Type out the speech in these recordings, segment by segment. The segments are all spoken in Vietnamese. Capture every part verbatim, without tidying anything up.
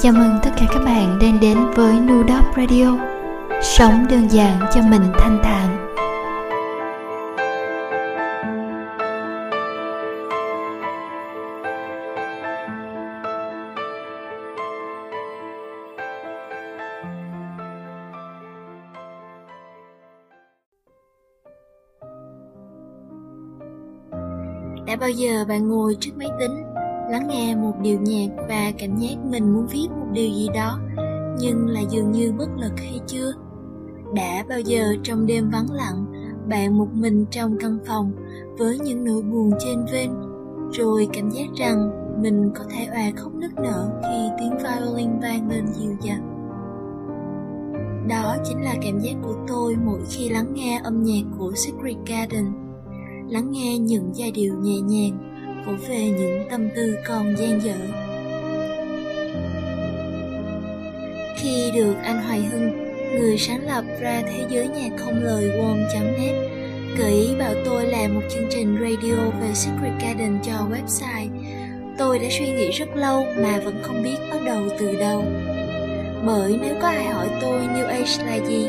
Chào mừng tất cả các bạn đang đến với Nudop Radio. Sống đơn giản cho mình thanh thản. Đã bao giờ bạn ngồi trước máy tính, lắng nghe một điệu nhạc và cảm giác mình muốn viết một điều gì đó, nhưng là dường như bất lực hay chưa? Đã bao giờ trong đêm vắng lặng, bạn một mình trong căn phòng với những nỗi buồn chênh vênh, rồi cảm giác rằng mình có thể òa khóc nức nở khi tiếng violin vang lên dịu dàng? Đó chính là cảm giác của tôi mỗi khi lắng nghe âm nhạc của Secret Garden. Lắng nghe những giai điệu nhẹ nhàng vỗ về những tâm tư còn dang dở. Khi được anh Hoài Hưng, người sáng lập ra thế giới nhạc không lời Woim chấm net, gợi ý bảo tôi làm một chương trình radio về Secret Garden cho website, tôi đã suy nghĩ rất lâu mà vẫn không biết bắt đầu từ đâu. Bởi nếu có ai hỏi tôi New Age là gì,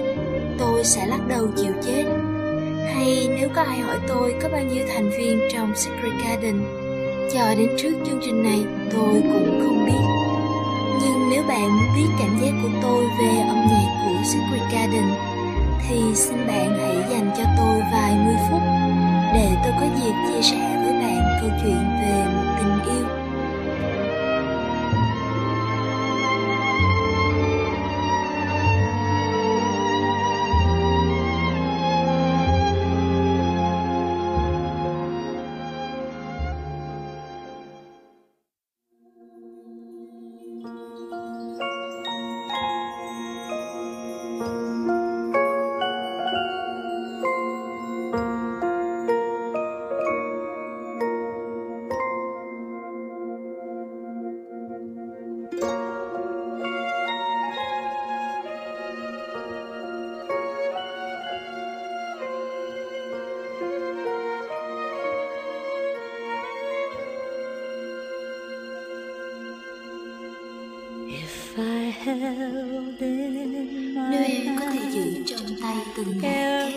tôi sẽ lắc đầu chịu chết. Hay nếu có ai hỏi tôi có bao nhiêu thành viên trong Secret Garden, cho đến trước chương trình này tôi cũng không biết. Nhưng nếu bạn muốn biết cảm giác của tôi về âm nhạc của Secret Garden, thì xin bạn hãy dành cho tôi vài mươi phút để tôi có dịp chia sẻ với bạn câu chuyện về một tình yêu. Nếu em có thể giữ trong tay từng một cách,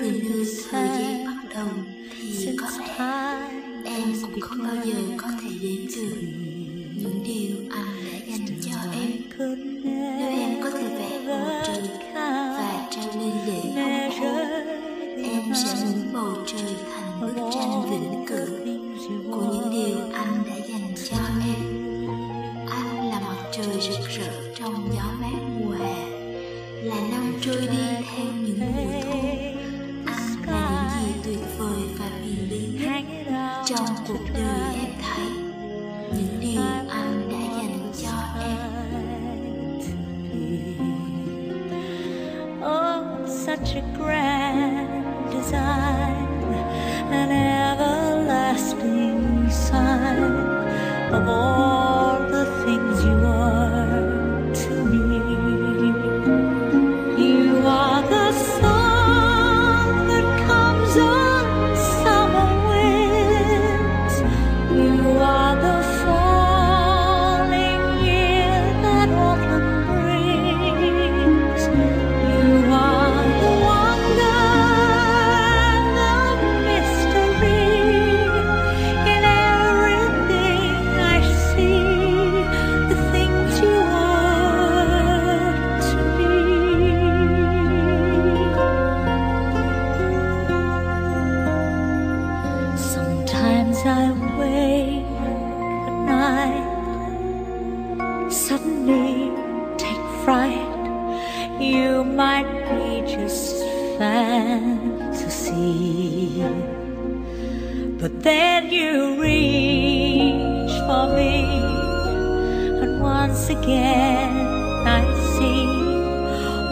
từ như thời gian bắt đầu, thì có lẽ em cũng không bao giờ có thể đến được những điều anh đã dành cho em. Nếu em có thể vẽ bầu trời và treo lên để hóng khô, em sẽ muốn bầu trời thành bức tranh vĩnh cửu của những điều anh đã dành cho em. Trời rực rỡ trong gió mát mùa hè, là năm trôi đi theo những mùa thu. Anh là những gì tuyệt vời và huyền bí nhất trong cuộc đời em thấy, những điều anh đã dành cho em. Oh, such a grand design, an everlasting sign of all the things you are. But then you reach for me, and once again I see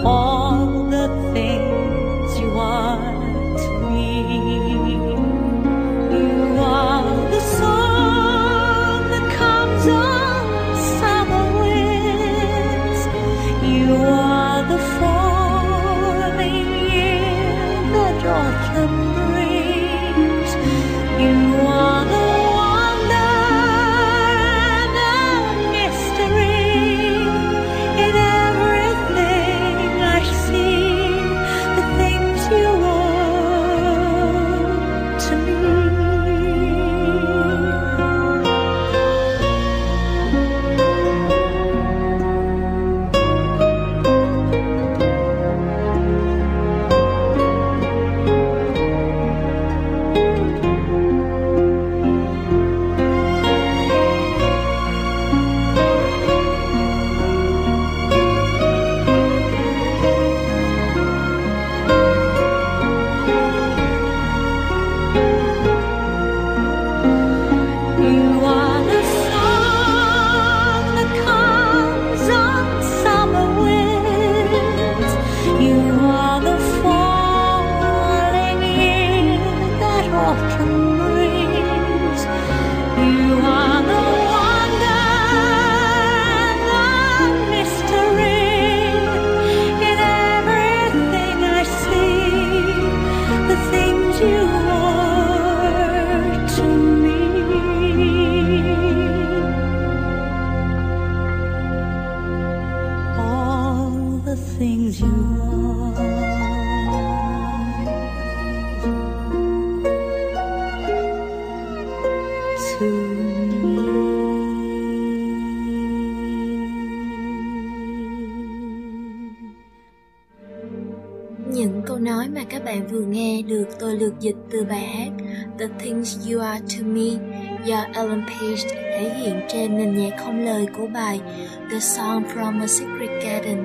all the things you are to me. You are the song that comes on summer winds. You are the falling year that autumn. You are the wonder, the mystery. mà các bạn vừa nghe được tôi lược dịch từ bài hát The Things You Are To Me do Alan Page thể hiện trên nền nhạc không lời của bài The Song From A Secret Garden.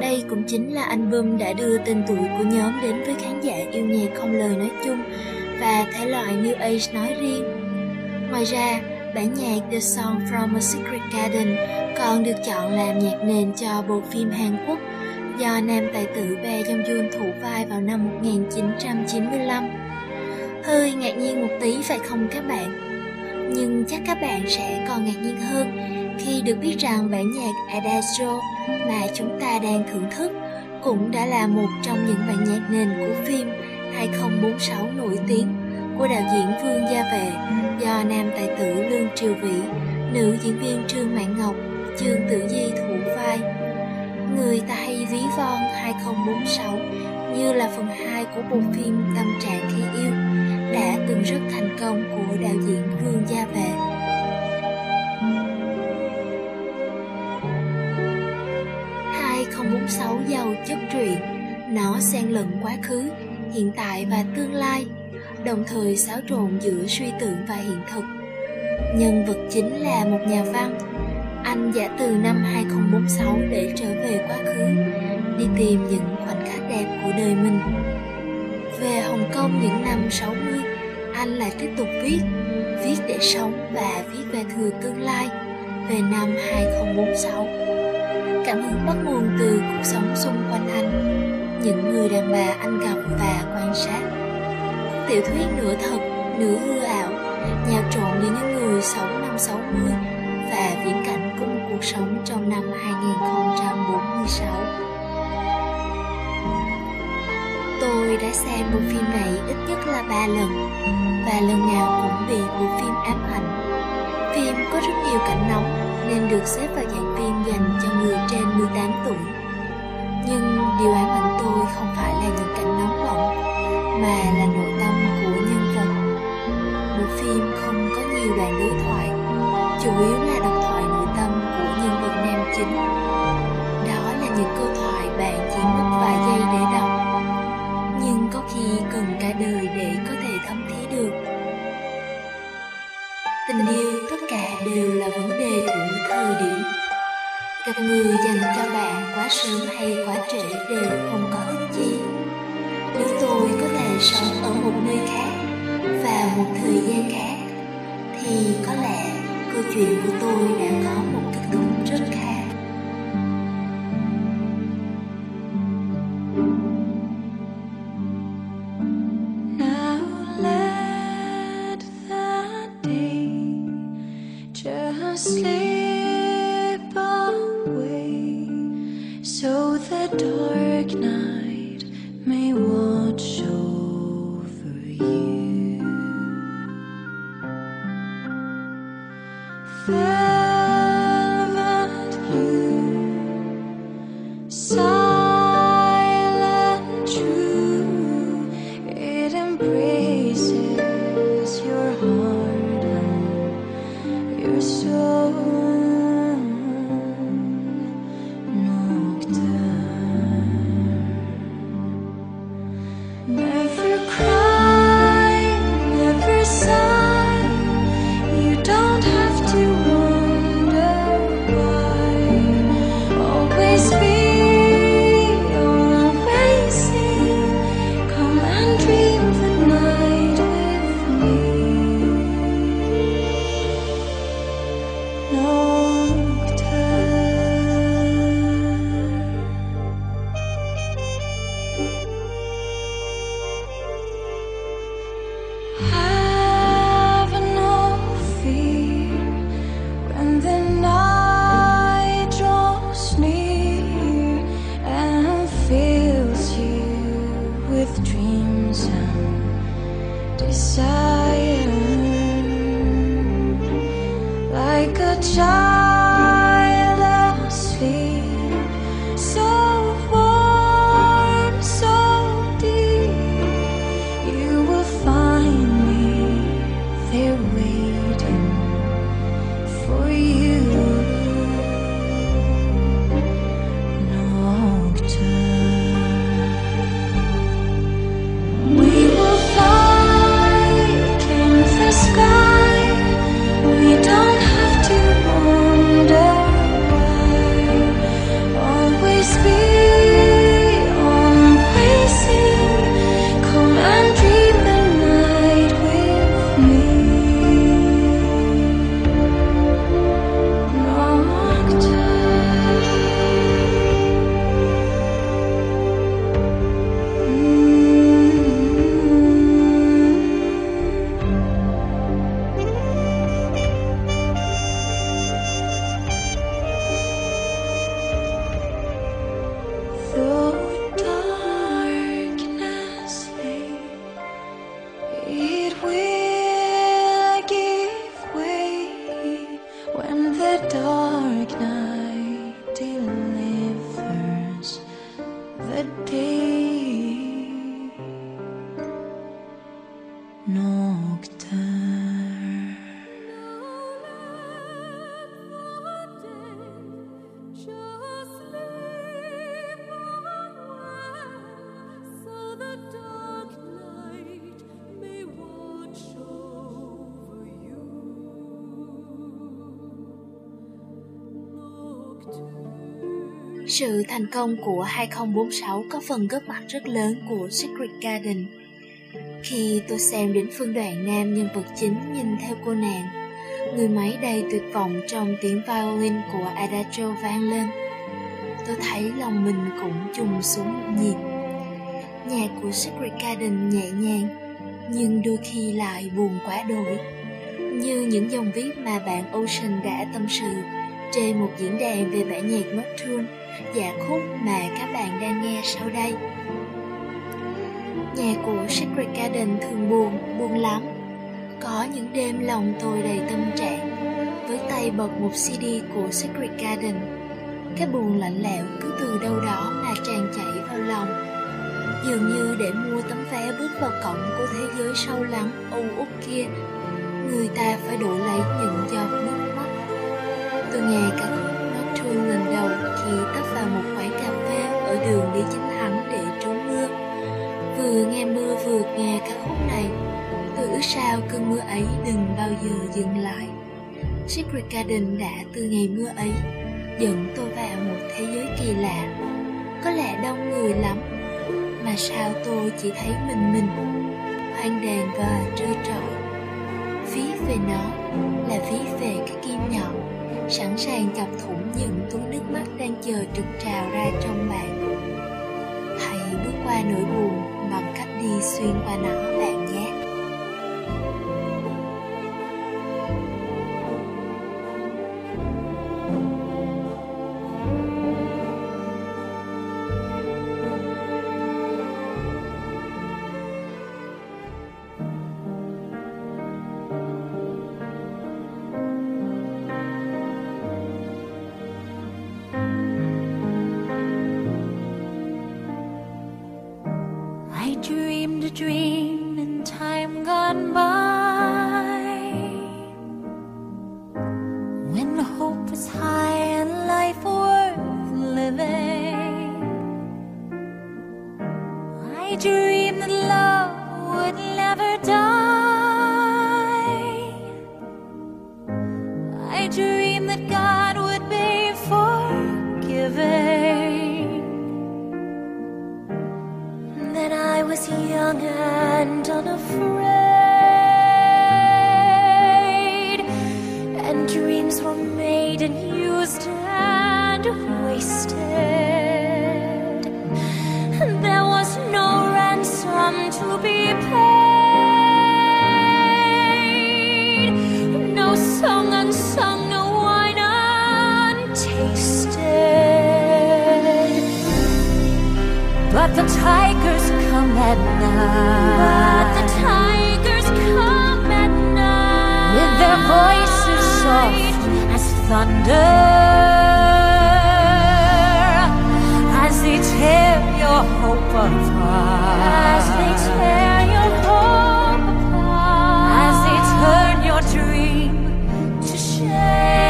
Đây cũng chính là album đã đưa tên tuổi của nhóm đến với khán giả yêu nhạc không lời nói chung và thể loại New Age nói riêng. Ngoài ra, bản nhạc The Song From A Secret Garden còn được chọn làm nhạc nền cho bộ phim Hàn Quốc do nam tài tử Bae Jong-jun thủ vai vào năm một nghìn chín trăm chín mươi lăm. Hơi ngạc nhiên một tí phải không các bạn? Nhưng chắc các bạn sẽ còn ngạc nhiên hơn khi được biết rằng bản nhạc Adagio mà chúng ta đang thưởng thức cũng đã là một trong những bản nhạc nền của phim hai không bốn sáu nổi tiếng của đạo diễn Vương Gia Vệ do nam tài tử Lương Triều Vĩ, nữ diễn viên Trương Mạn Ngọc, Trương Tử Di thủ vai. Người ta hay ví von hai không bốn sáu như là phần hai của bộ phim Tâm Trạng Khi Yêu đã từng rất thành công của đạo diễn Vương Gia Vệ. hai không bốn sáu giàu chất truyện, nó xen lẫn quá khứ, hiện tại và tương lai, đồng thời xáo trộn giữa suy tưởng và hiện thực. Nhân vật chính là một nhà văn. Anh giả từ năm hai không bốn sáu để trở về quá khứ, đi tìm những khoảnh khắc đẹp của đời mình. Về Hồng Kông những năm sáu mươi, anh lại tiếp tục viết, viết để sống và viết về thừa tương lai, về năm hai không bốn sáu. Cảm hứng bắt nguồn từ cuộc sống xung quanh anh, những người đàn bà anh gặp và quan sát. Tiểu thuyết nửa thật, nửa hư ảo, nhào trộn với những người sống năm sáu mươi và viễn cảnh của một cuộc sống trong năm hai không bốn sáu. Tôi đã xem bộ phim này ít nhất là ba lần và lần nào cũng bị bộ phim ám ảnh. Phim có rất nhiều cảnh nóng nên được xếp vào dạng phim dành cho người trên mười tám tuổi. Nhưng điều ám ảnh tôi không phải là những cảnh nóng bỏng mà là nội tâm của nhân vật. Bộ phim không có nhiều đoạn đối thoại, chủ yếu là độc thoại nội tâm của nhân vật nam chính. Đó là những câu thoại bạn chỉ mất vài giây để đọc, nhưng có khi cần cả đời để có thể thấm thía được. Tình yêu tất cả đều là vấn đề của thời điểm. Gặp người dành cho bạn quá sớm hay quá trễ đều không có ích gì. Nếu tôi có thể sống ở một nơi khác và một thời gian khác thì có lẽ câu chuyện của tôi đã có một kết thúc rất khác. Slip away, so the dark night may watch over you. Velvet blue, silent true, it embraces your heart and your soul. Sự thành công của hai không bốn sáu có phần góp mặt rất lớn của Secret Garden. Khi tôi xem đến phân đoạn nam nhân vật chính nhìn theo cô nàng, người máy đầy tuyệt vọng trong tiếng violin của Adagio vang lên, tôi thấy lòng mình cũng trùng xuống một nhịp. Nhạc của Secret Garden nhẹ nhàng, nhưng đôi khi lại buồn quá đổi, như những dòng viết mà bạn Ocean đã tâm sự trên một diễn đàn về bản nhạc Nocturne, dạ khúc mà các bạn đang nghe sau đây. Nhạc của Secret Garden thường buồn, buồn lắm. Có những đêm lòng tôi đầy tâm trạng, với tay bật một xê đê của Secret Garden. Cái buồn lạnh lẽo cứ từ đâu đó mà tràn chảy vào lòng, dường như để mua tấm vé bước vào cổng của thế giới sâu lắng u uất kia, người ta phải đổi lấy những giọt nước mắt. Tôi nghe ca khúc Nocturne lần đầu khi tấp vào một quán cà phê ở đường Lý Chính Thắng để trốn mưa. Vừa nghe mưa vừa nghe ca khúc này, tôi ước sao cơn mưa ấy đừng bao giờ dừng lại. Secret Garden đã từ ngày mưa ấy dẫn tôi vào một thế giới kỳ lạ. Có lẽ đông người lắm, mà sao tôi chỉ thấy mình mình, hoang đàn và trơ trọi. Ví về nó là ví về cái kim nhọn, sẵn sàng chọc thủng những túi nước mắt đang chờ trực trào ra trong bạn. Hãy bước qua nỗi buồn bằng cách đi xuyên qua nó bạn nhé. Dreamed a dream in time gone by, when hope was high and life worth living. I dreamed that love would never die. I dreamed that God would be forgiving. Young and unafraid, and dreams were made and used and wasted, and there was no ransom to be paid, no song unsung, no wine untasted, but the tigers come at night. But the tigers come at night, with their voices soft as thunder, as they tear your hope apart, as they tear your hope apart, as they turn your dream to shame.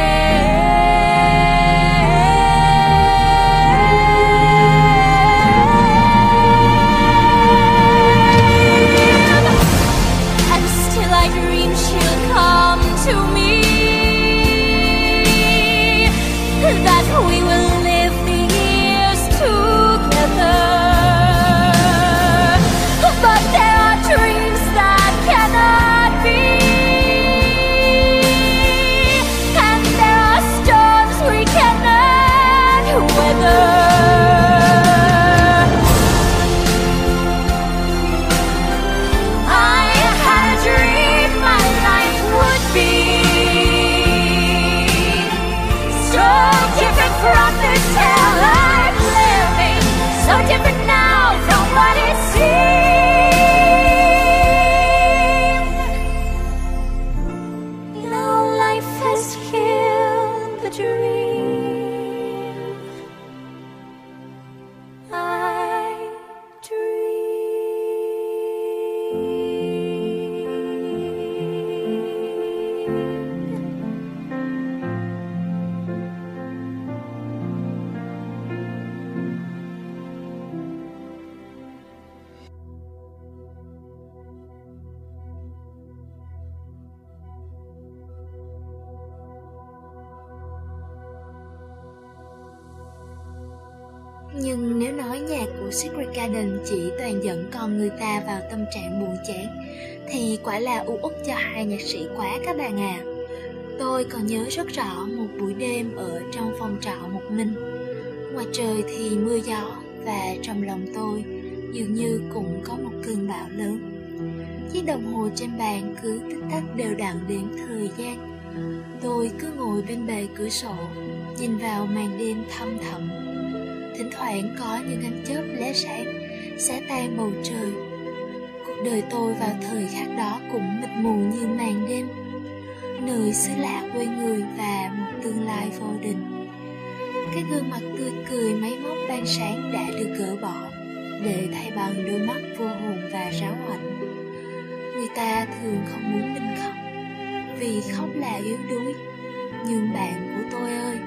Nhưng nếu nói nhạc của Secret Garden chỉ toàn dẫn con người ta vào tâm trạng buồn chán thì quả là u uất cho hai nhạc sĩ quá các bạn à. Tôi còn nhớ rất rõ một buổi đêm ở trong phòng trọ một mình. Ngoài trời thì mưa gió và trong lòng tôi dường như cũng có một cơn bão lớn. Chiếc đồng hồ trên bàn cứ tích tắc đều đặn đếm thời gian. Tôi cứ ngồi bên bề cửa sổ, nhìn vào màn đêm thăm thẳm. Thỉnh thoảng có những ánh chớp lóe sáng, xé tan bầu trời. Cuộc đời tôi vào thời khắc đó cũng mịt mù như màn đêm, nơi xứ lạ quê người và một tương lai vô định. Cái gương mặt tươi cười máy móc ban sáng đã được gỡ bỏ để thay bằng đôi mắt vô hồn và ráo hoảnh. Người ta thường không muốn mình khóc vì khóc là yếu đuối. Nhưng bạn của tôi ơi,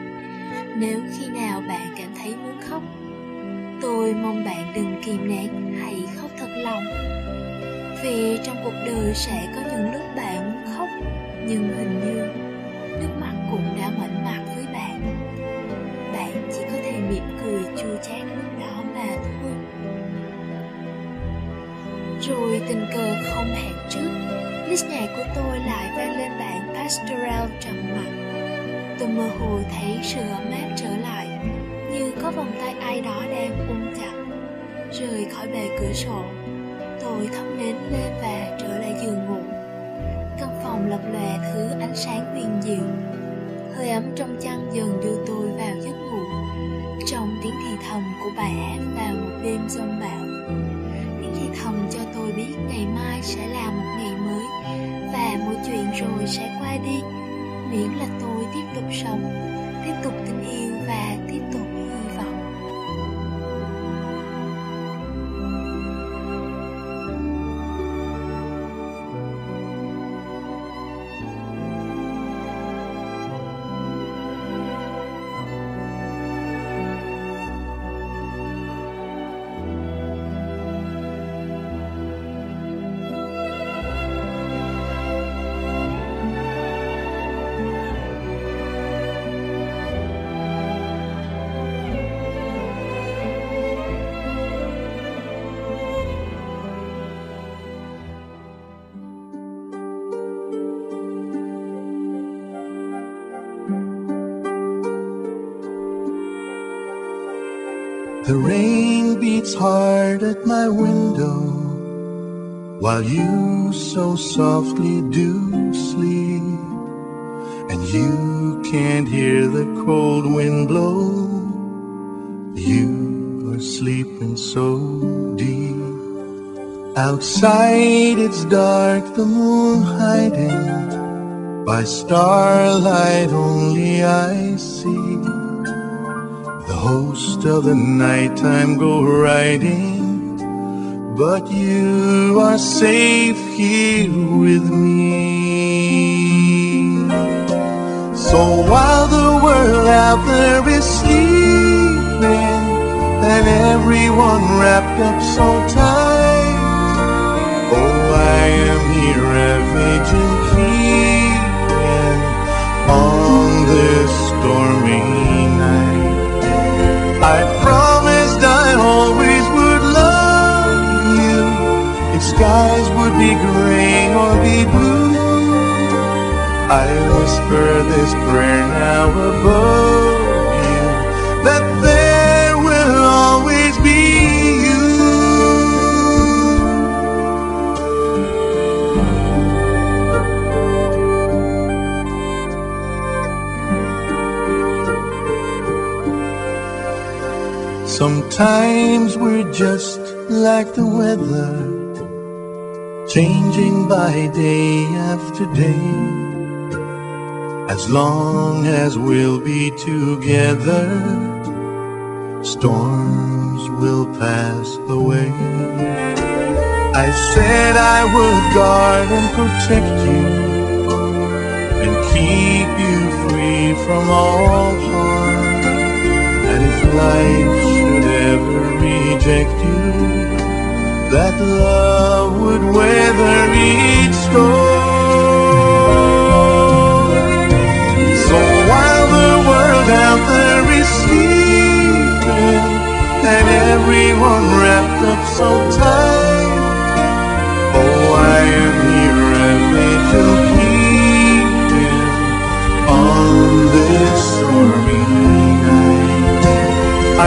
nếu khi nào bạn cảm thấy muốn khóc, tôi mong bạn đừng kìm nén hãy khóc thật lòng. Vì trong cuộc đời sẽ có những lúc bạn muốn khóc, nhưng hình như nước mắt cũng đã mặn mặt với bạn. Bạn chỉ có thể mỉm cười chua chát lúc đó mà thôi. Rồi tình cờ không hẹn trước, list nhạc của tôi lại vang lên bản Pastoral trầm mặc. Tôi mơ hồ thấy sự ấm áp trở lại, như có vòng tay ai đó đang ôm chặt. Rời khỏi bề cửa sổ, tôi thắp nến lên và trở lại giường ngủ. Căn phòng lập lòe thứ ánh sáng huyền diệu. Hơi ấm trong chăn dần đưa tôi vào giấc ngủ, trong tiếng thì thầm của bài hát vào một đêm giông bão. Tiếng thì thầm cho tôi biết ngày mai sẽ là một ngày mới, và mọi chuyện rồi sẽ qua đi, miễn là tôi tiếp tục sống, tiếp tục tình yêu và tiếp tục hy vọng. The rain beats hard at my window, while you so softly do sleep, and you can't hear the cold wind blow. You are sleeping so deep. Outside it's dark, the moon hiding, by starlight only I see. Most of the nighttime go riding, but you are safe here with me. So while the world out there is sleeping, and everyone wrapped up so tight, oh, I am here refuge and keeping on this stormy night. I promised I always would love you, if skies would be gray or be blue. I whisper this prayer now above you, that there will always be you. Sometimes we're just like the weather, changing by day after day. As long as we'll be together, storms will pass away. I said I would guard and protect you, and keep you free from all harm. And if life should ever reject you, that love would weather each storm. So while the world out there is sleeping, one wrapped up so tight. Oh, I am here and made to keep them on this stormy night.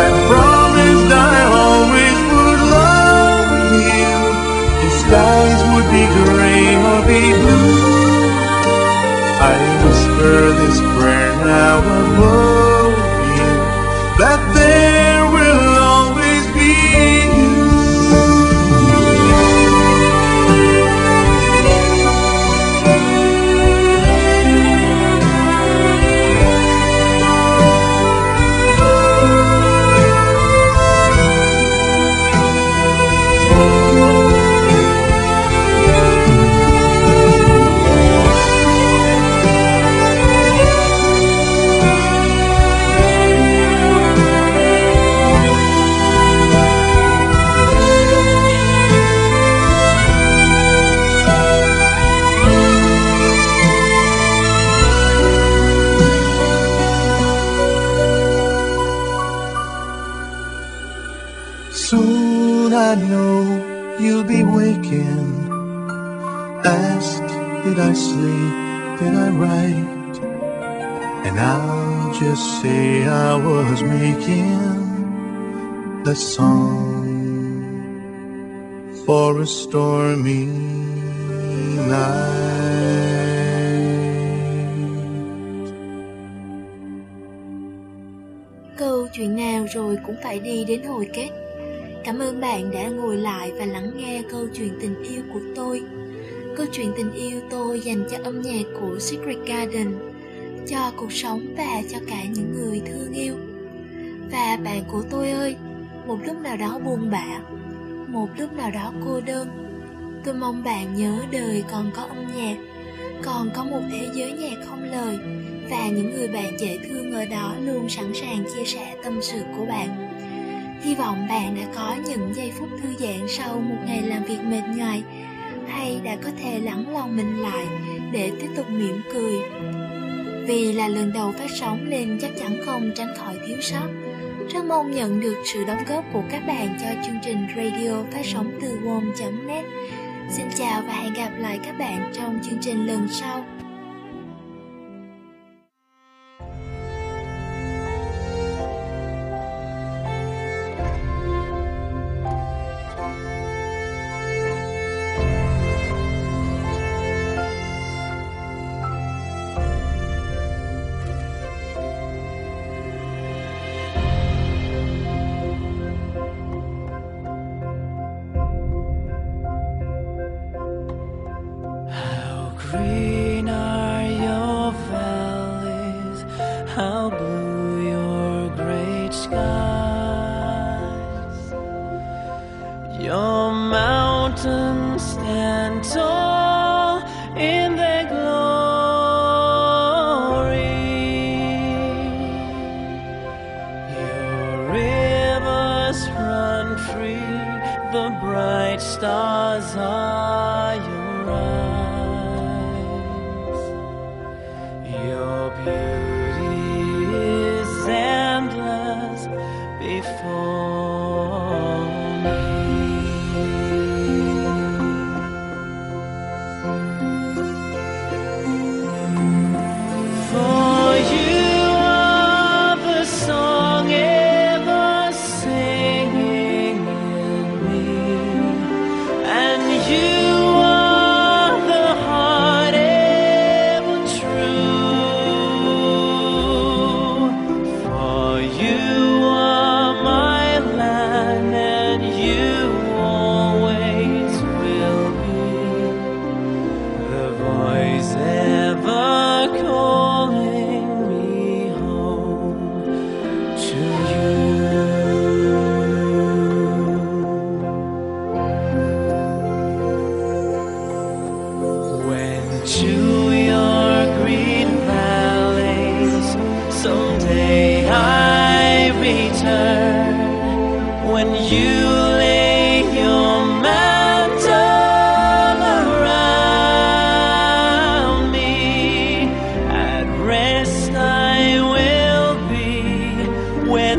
I promised I always would love you. The skies would be gray or be blue. I whisper this prayer now above you, that there will always be you. Soon I know you'll be waking. Ask, did I sleep, did I write? And I'll just say I was making the song for a stormy night. Câu chuyện nào rồi cũng phải đi đến hồi kết. Cảm ơn bạn đã ngồi lại và lắng nghe câu chuyện tình yêu của tôi. Câu chuyện tình yêu tôi dành cho âm nhạc của Secret Garden, cho cuộc sống và cho cả những người thương yêu. Và bạn của tôi ơi, một lúc nào đó buồn bã, một lúc nào đó cô đơn, tôi mong bạn nhớ đời còn có âm nhạc, còn có một thế giới nhạc không lời, và những người bạn dễ thương ở đó luôn sẵn sàng chia sẻ tâm sự của bạn. Hy vọng bạn đã có những giây phút thư giãn sau một ngày làm việc mệt nhoài, hay đã có thể lắng lòng mình lại để tiếp tục mỉm cười. Vì là lần đầu phát sóng nên chắc chắn không tránh khỏi thiếu sót. Rất mong nhận được sự đóng góp của các bạn cho chương trình radio phát sóng từ Woim chấm net. Xin chào và hẹn gặp lại các bạn trong chương trình lần sau.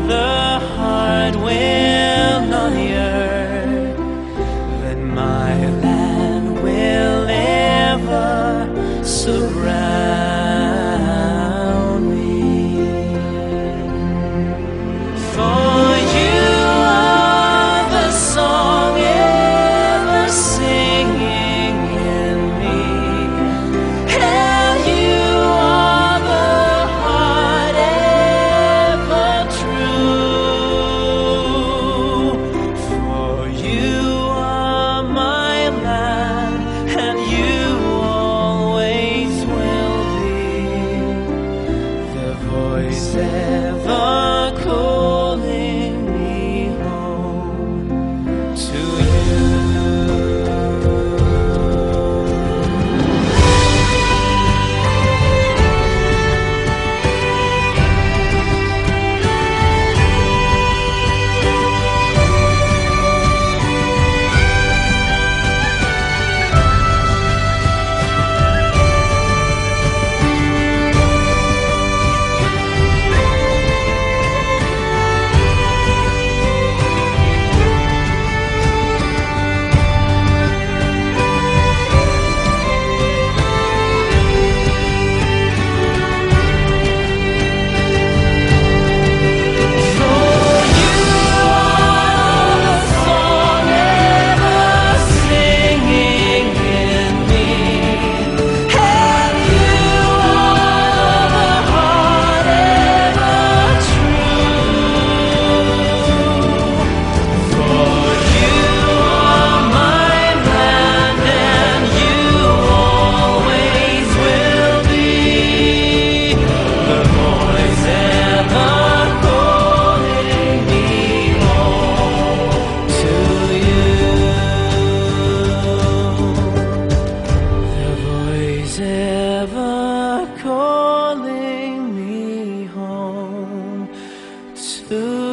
The heart will not hear. is ever calling me home to you.